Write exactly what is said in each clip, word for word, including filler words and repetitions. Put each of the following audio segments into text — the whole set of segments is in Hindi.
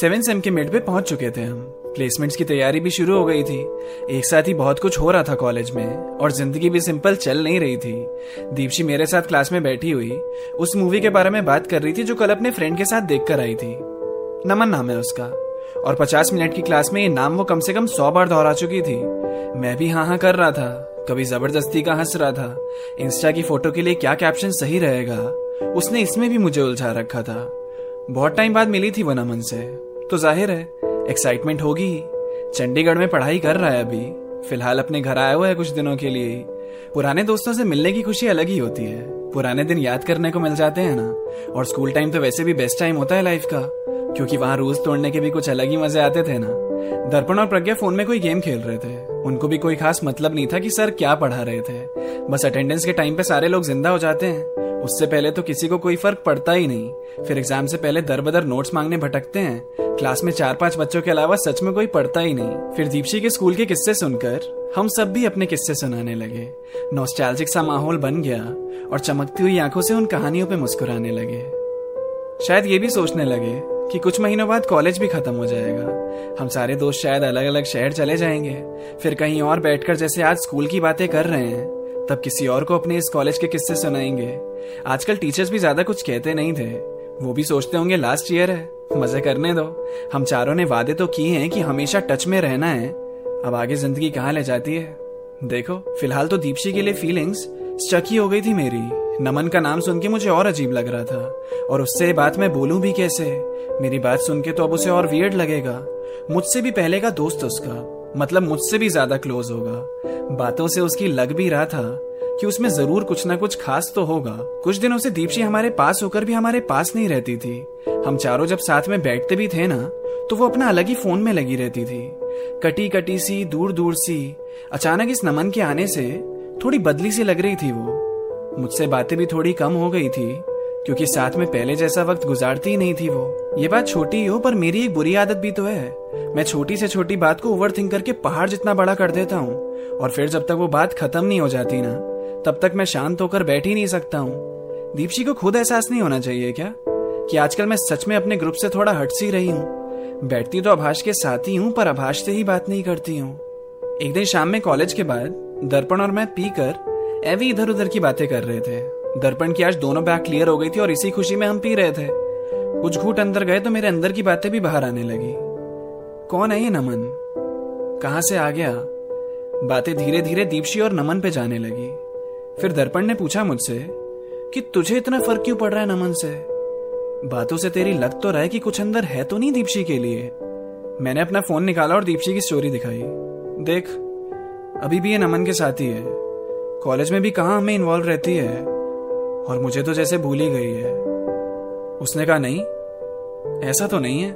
सेवन सेम के मिड पे पहुंच चुके थे हम। प्लेसमेंट्स की तैयारी भी शुरू हो गई थी। एक साथ ही बहुत कुछ हो रहा था कॉलेज में और जिंदगी भी सिंपल चल नहीं रही थी। दीप्शी मेरे साथ क्लास में बैठी हुई उस मूवी के बारे में बात कर रही थी जो कल अपने फ्रेंड के साथ देखकर आई थी। नमन नाम है उसका और पचास मिनट की क्लास में ये नाम वो कम से कम सौ बार दोहरा चुकी थी। मैं भी हाँ हाँ कर रहा था, कभी जबरदस्ती का हंस रहा था। इंस्टा की फोटो के लिए क्या कैप्शन सही रहेगा, उसने इसमें भी मुझे उलझा रखा था। बहुत टाइम बाद मिली थी वो नमन से, तो जाहिर है एक्साइटमेंट होगी। चंडीगढ़ में पढ़ाई कर रहा है अभी, फिलहाल अपने घर आया हुआ है कुछ दिनों के लिए। पुराने दोस्तों से मिलने की खुशी अलग ही होती है, पुराने दिन याद करने को मिल जाते हैं ना। और स्कूल टाइम तो वैसे भी बेस्ट टाइम होता है लाइफ का, क्योंकि वहाँ रूल्स तोड़ने के भी कुछ अलग ही मजे आते थे ना। दर्पण और प्रज्ञा फोन में कोई गेम खेल रहे थे। उनको भी कोई खास मतलब नहीं था कि सर क्या पढ़ा रहे थे, बस अटेंडेंस के टाइम पे सारे लोग जिंदा हो जाते हैं, उससे पहले तो किसी को कोई फर्क पड़ता ही नहीं। फिर एग्जाम से पहले दर बदर नोट्स मांगने भटकते हैं। क्लास में चार पांच बच्चों के अलावा सच में कोई पढ़ता ही नहीं। फिर दीप्शी के स्कूल के किस्से सुनकर हम सब भी अपने किस्से सुनाने लगे। नॉस्टैल्जिक सा माहौल बन गया और चमकती हुई आंखों से उन कहानियों पे मुस्कुराने लगे। शायद ये भी सोचने लगे कि कुछ महीनों बाद कॉलेज भी खत्म हो जाएगा, हम सारे दोस्त शायद अलग अलग शहर चले जाएंगे, फिर कहीं और बैठकर जैसे आज स्कूल की बातें कर रहे हैं, तब किसी और को अपने इस कॉलेज के किस्से सुनाएंगे। आजकल टीचर्स भी ज्यादा कुछ कहते नहीं थे, वो भी सोचते होंगे लास्ट ईयर है, मजे करने दो। हम चारों ने वादे तो किए हैं कि हमेशा टच में रहना है, अब आगे जिंदगी कहाँ ले जाती है देखो। फिलहाल तो दीप्शी के लिए फीलिंग्स स्टक ही हो गई थी मेरी। नमन का नाम सुन के मुझे और अजीब लग रहा था, और उससे बात मैं बोलूं भी कैसे। मेरी बात सुन के तो अब उसे और वियर्ड लगेगा। मुझसे भी पहले का दोस्त उसका, मतलब मुझसे भी ज्यादा क्लोज होगा। बातों से उसकी लग भी रहा था कि उसमें जरूर कुछ ना कुछ खास तो होगा। कुछ दिनों से दीप्शी हमारे पास होकर भी हमारे पास नहीं रहती थी। हम चारों जब साथ में बैठते भी थे ना, तो वो अपना अलग ही फोन में लगी रहती थी, कटी कटी सी, दूर दूर सी। अचानक इस नमन के आने से थोड़ी बदली सी लग रही थी वो। मुझसे बातें भी थोड़ी कम हो गई थी, क्योंकि साथ में पहले जैसा वक्त गुजारती ही नहीं थी वो। ये बात छोटी हो पर मेरी एक बुरी आदत भी तो है, मैं छोटी से छोटी बात को ओवरथिंक करके पहाड़ जितना बड़ा कर देता हूँ, और फिर जब तक वो बात खत्म नहीं हो जाती ना, तब तक मैं शांत होकर बैठ ही नहीं सकता हूँ। दीप्शी को खुद एहसास नहीं होना चाहिए क्या कि आजकल मैं सच में अपने ग्रुप से थोड़ा हट सी रही हूँ। बैठती तो आभास के साथ ही हूँ, पर आभास से ही बात नहीं करती हूँ। एक दिन शाम में कॉलेज के बाद दर्पण और मैं पीकर एवी इधर उधर की बातें कर रहे थे। दर्पण की आज दोनों बैग क्लियर हो गई थी और इसी खुशी में हम पी रहे थे। कुछ घूंट अंदर गए तो मेरे अंदर की बातें भी बाहर आने लगी। कौन है ये नमन, कहाँ से आ गया? बातें धीरे धीरे दीप्शी और नमन पे जाने लगी। फिर दर्पण ने पूछा मुझसे कि तुझे इतना फर्क क्यों पड़ रहा है नमन से? बातों से तेरी लग तो रहा है कि कुछ अंदर है तो नहीं दीप्शी के लिए। मैंने अपना फोन निकाला और दीप्शी की स्टोरी दिखाई। देख, अभी भी ये नमन के साथ ही है, कॉलेज में भी कहाँ हमें इन्वॉल्व रहती है, और मुझे तो जैसे भूल ही गई है। उसने कहा नहीं, ऐसा तो नहीं है,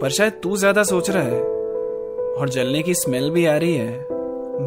पर शायद तू ज्यादा सोच रहा है, और जलने की स्मेल भी आ रही है।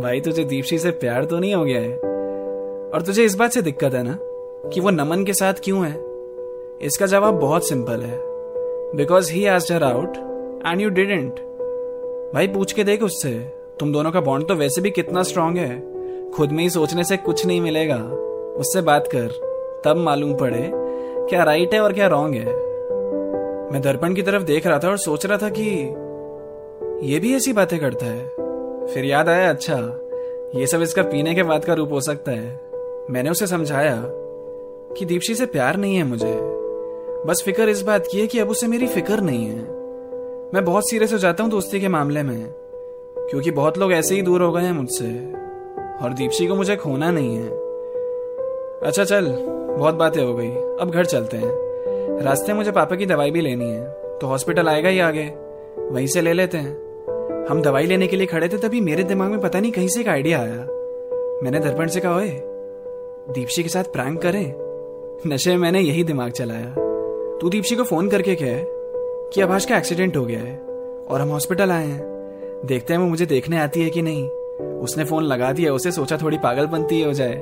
भाई, तुझे दीप्शी से प्यार तो नहीं हो गया है? और तुझे इस बात से दिक्कत है ना कि वो नमन के साथ क्यों है? इसका जवाब बहुत सिंपल है, because he asked her out and you didn't. भाई, पूछ के देख उससे, तुम दोनों का बॉन्ड तो वैसे भी कितना स्ट्रांग है, खुद में ही सोचने से कुछ नहीं मिलेगा। उससे बात कर, तब मालूम पड़े क्या राइट है और क्या रॉन्ग है। मैं दर्पण की तरफ देख रहा था और सोच रहा था कि ये भी ऐसी बातें करता है। फिर याद आया, अच्छा ये सब इसका पीने के बाद का रूप हो सकता है। मैंने उसे समझाया कि दीप्शी से प्यार नहीं है मुझे, बस फिक्र इस बात की है कि अब उसे मेरी फिक्र नहीं है। मैं बहुत सीरियस हो जाता हूँ दोस्ती के मामले में, क्योंकि बहुत लोग ऐसे ही दूर हो गए हैं मुझसे, और दीप्शी को मुझे खोना नहीं है। अच्छा चल, बहुत बातें हो गई, अब घर चलते हैं। रास्ते मुझे पापा की दवाई भी लेनी है, तो हॉस्पिटल आएगा ही आगे, वहीं से ले लेते हैं। हम दवाई लेने के लिए खड़े थे तभी मेरे दिमाग में पता नहीं कहीं से एक आइडिया आया। मैंने दर्पण से कहा, ओए दीप्शी के साथ प्रैंक करें। नशे में मैंने यही दिमाग चलाया। तू दीप्शी को फोन करके कह कि आभास का एक्सीडेंट हो गया है और हम हॉस्पिटल आए हैं, देखते हैं वो मुझे देखने आती है कि नहीं। उसने फोन लगा दिया, उसे सोचा थोड़ी पागलपंती हो जाए।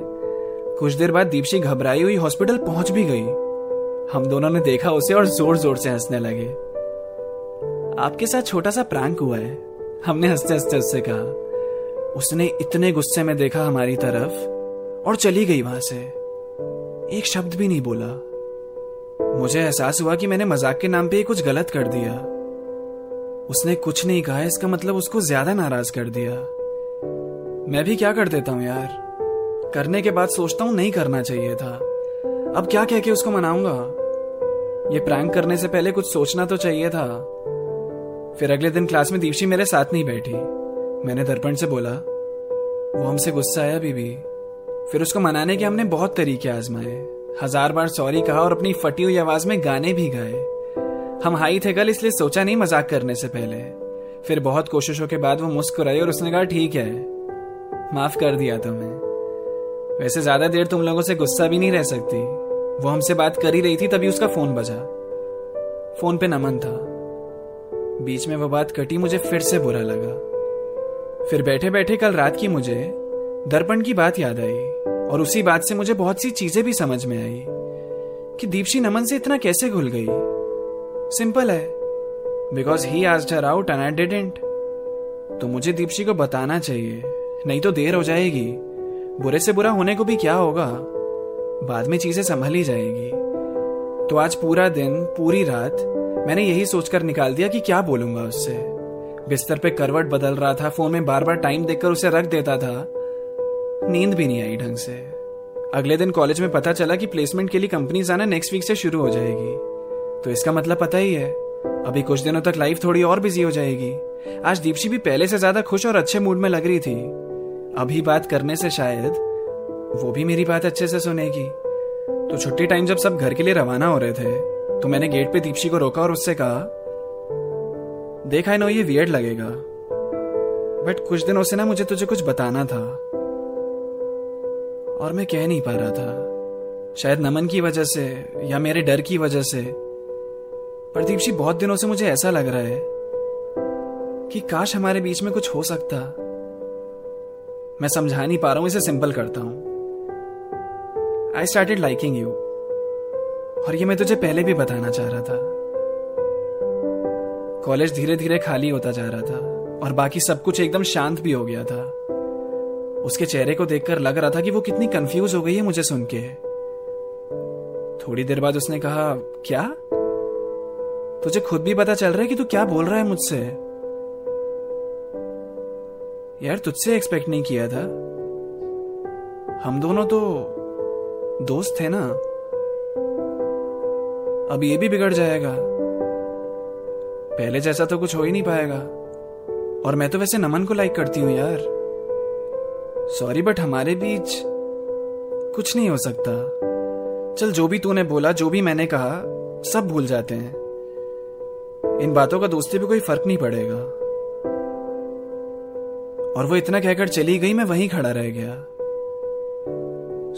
कुछ देर बाद दीप्शी घबराई हुई हॉस्पिटल पहुंच भी गई। हम दोनों ने देखा उसे और जोर जोर से हंसने लगे। आपके साथ छोटा सा प्रैंक हुआ है, हमने हंसते हंसते उससे कहा। उसने इतने गुस्से में देखा हमारी तरफ और चली गई वहां से, एक शब्द भी नहीं बोला। मुझे एहसास हुआ कि मैंने मजाक के नाम पे कुछ गलत कर दिया। उसने कुछ नहीं कहा, इसका मतलब उसको ज्यादा नाराज कर दिया। मैं भी क्या कर देता हूँ यार, करने के बाद सोचता हूँ नहीं करना चाहिए था। अब क्या कह के उसको मनाऊंगा? ये प्रैंक करने से पहले कुछ सोचना तो चाहिए था। फिर अगले दिन क्लास में दीप्ति मेरे साथ नहीं बैठी। मैंने दर्पण से बोला, वो हमसे गुस्सा आया बीबी। फिर उसको मनाने के हमने बहुत तरीके आजमाए, हजार बार सॉरी कहा और अपनी फटी हुई आवाज में गाने भी गाए। हम हाई थे कल, इसलिए सोचा नहीं मजाक करने से पहले। फिर बहुत कोशिशों के बाद वो मुस्कुराई और उसने कहा ठीक है, माफ कर दिया तुम्हें। वैसे ज्यादा देर तुम लोगों से गुस्सा भी नहीं रह सकती। वो हमसे बात कर ही रही थी तभी उसका फोन बजा। फोन पे नमन था। बीच में वो बात कटी, मुझे फिर से बुरा लगा। फिर बैठे बैठे कल रात की मुझे दर्पण की बात याद आई और उसी बात से मुझे बहुत सी चीजें भी समझ में आई कि दीप्ति नमन से इतना कैसे घुल गई। सिंपल है, because he asked her out and I didn't. तो मुझे दीप्ति को बताना चाहिए, नहीं तो देर हो जाएगी। बुरे से बुरा होने को भी क्या होगा, बाद में चीजें संभल ही जाएगी। तो आज पूरा दिन पूरी रात मैंने यही सोचकर निकाल दिया कि क्या बोलूंगा उससे। बिस्तर पे करवट बदल रहा था, फोन में बार बार टाइम देखकर उसे रख देता था। नींद भी नहीं आई ढंग से। अगले दिन कॉलेज में पता चला कि प्लेसमेंट के लिए कंपनीज आना नेक्स्ट वीक से शुरू हो जाएगी। तो इसका मतलब पता ही है, अभी कुछ दिनों तक लाइफ थोड़ी और बिजी हो जाएगी। आज दीप्ति भी पहले से ज्यादा खुश और अच्छे मूड में लग रही थी। अभी बात करने से शायद वो भी मेरी बात अच्छे से सुनेगी। तो छुट्टी टाइम जब सब घर के लिए रवाना हो रहे थे तो मैंने गेट पे दीप्ति को रोका और उससे कहा, देख आई नो ये वियर्ड लगेगा, बट कुछ दिनों से ना मुझे तुझे कुछ बताना था और मैं कह नहीं पा रहा था, शायद नमन की वजह से या मेरे डर की वजह से। पर दीप्ति, बहुत दिनों से मुझे ऐसा लग रहा है कि काश हमारे बीच में कुछ हो सकता। मैं समझा नहीं पा रहा हूं, इसे सिंपल करता हूं। आई स्टार्टेड लाइकिंग यू, और ये मैं तुझे पहले भी बताना चाह रहा था। कॉलेज धीरे धीरे खाली होता जा रहा था और बाकी सब कुछ एकदम शांत भी हो गया था। उसके चेहरे को देखकर लग रहा था कि वो कितनी कंफ्यूज हो गई है मुझे सुन के। थोड़ी देर बाद उसने कहा, क्या तुझे खुद भी पता चल रहा है कि तू क्या बोल रहा है मुझसे? यार तुझसे एक्सपेक्ट नहीं किया था, हम दोनों तो दोस्त थे ना। अब ये भी बिगड़ जाएगा, पहले जैसा तो कुछ हो ही नहीं पाएगा। और मैं तो वैसे नमन को लाइक करती हूं यार। सॉरी बट हमारे बीच कुछ नहीं हो सकता। चल जो भी तूने बोला, जो भी मैंने कहा, सब भूल जाते हैं। इन बातों का दोस्ती पे कोई फर्क नहीं पड़ेगा। और वो इतना कहकर चली गई, मैं वहीं खड़ा रह गया।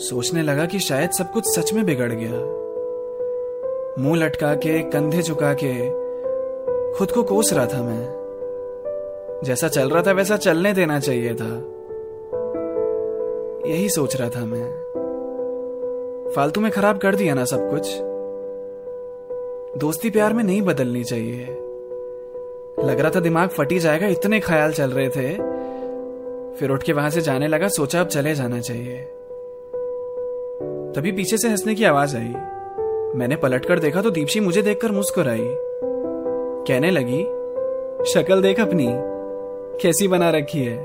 सोचने लगा कि शायद सब कुछ सच में बिगड़ गया। मुंह लटका के, कंधे झुका के खुद को कोस रहा था मैं। जैसा चल रहा था वैसा चलने देना चाहिए था, यही सोच रहा था मैं। फालतू में खराब कर दिया ना सब कुछ। दोस्ती प्यार में नहीं बदलनी चाहिए। लग रहा था दिमाग फटी जाएगा, इतने ख्याल चल रहे थे। फिर उठ के वहां से जाने लगा, सोचा अब चले जाना चाहिए। तभी पीछे से हंसने की आवाज आई। मैंने पलटकर देखा तो दीप्ति मुझे देखकर मुस्कुराई। कहने लगी, शक्ल देख अपनी कैसी बना रखी है।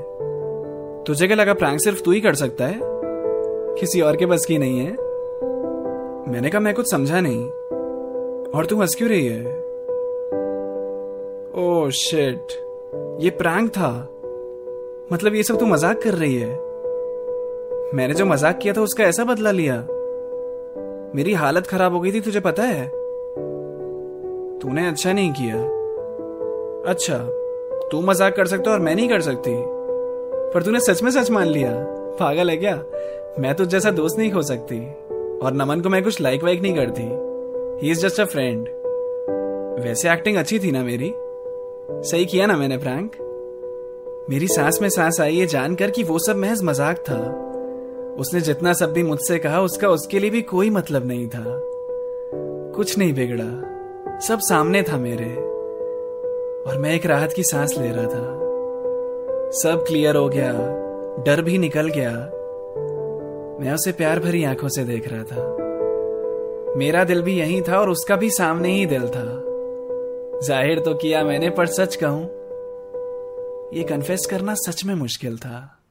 तुझे क्या लगा प्रैंक सिर्फ तू ही कर सकता है, किसी और के बस की नहीं है? मैंने कहा मैं कुछ समझा नहीं, और तू हंस क्यों रही है? ओह शिट, ये प्रैंक था, मतलब ये सब तू मजाक कर रही है? मैंने जो मजाक किया था उसका ऐसा बदला लिया? मेरी हालत खराब हो गई थी, तुझे पता है? तूने अच्छा नहीं किया। अच्छा, तू मजाक कर सकता और मैं नहीं कर सकती, पर तूने सच में सच मान लिया? पागल है क्या? मैं तुझ जैसा दोस्त नहीं खो सकती, और नमन को मैं कुछ लाइक वाइक नहीं करती। He is just a friend. वैसे एक्टिंग अच्छी थी ना मेरी, सही किया ना मैंने प्रैंक? मेरी सांस में सांस आई ये जानकर कि वो सब महज मजाक था। उसने जितना सब भी मुझसे कहा उसका उसके लिए भी कोई मतलब नहीं था। कुछ नहीं बिगड़ा, सब सामने था मेरे, और मैं एक राहत की सांस ले रहा था। सब क्लियर हो गया, डर भी निकल गया। मैं उसे प्यार भरी आंखों से देख रहा था। मेरा दिल भी यहीं था और उसका भी सामने ही दिल था। जाहिर तो किया मैंने, पर सच कहूं ये कन्फेस करना सच में मुश्किल था।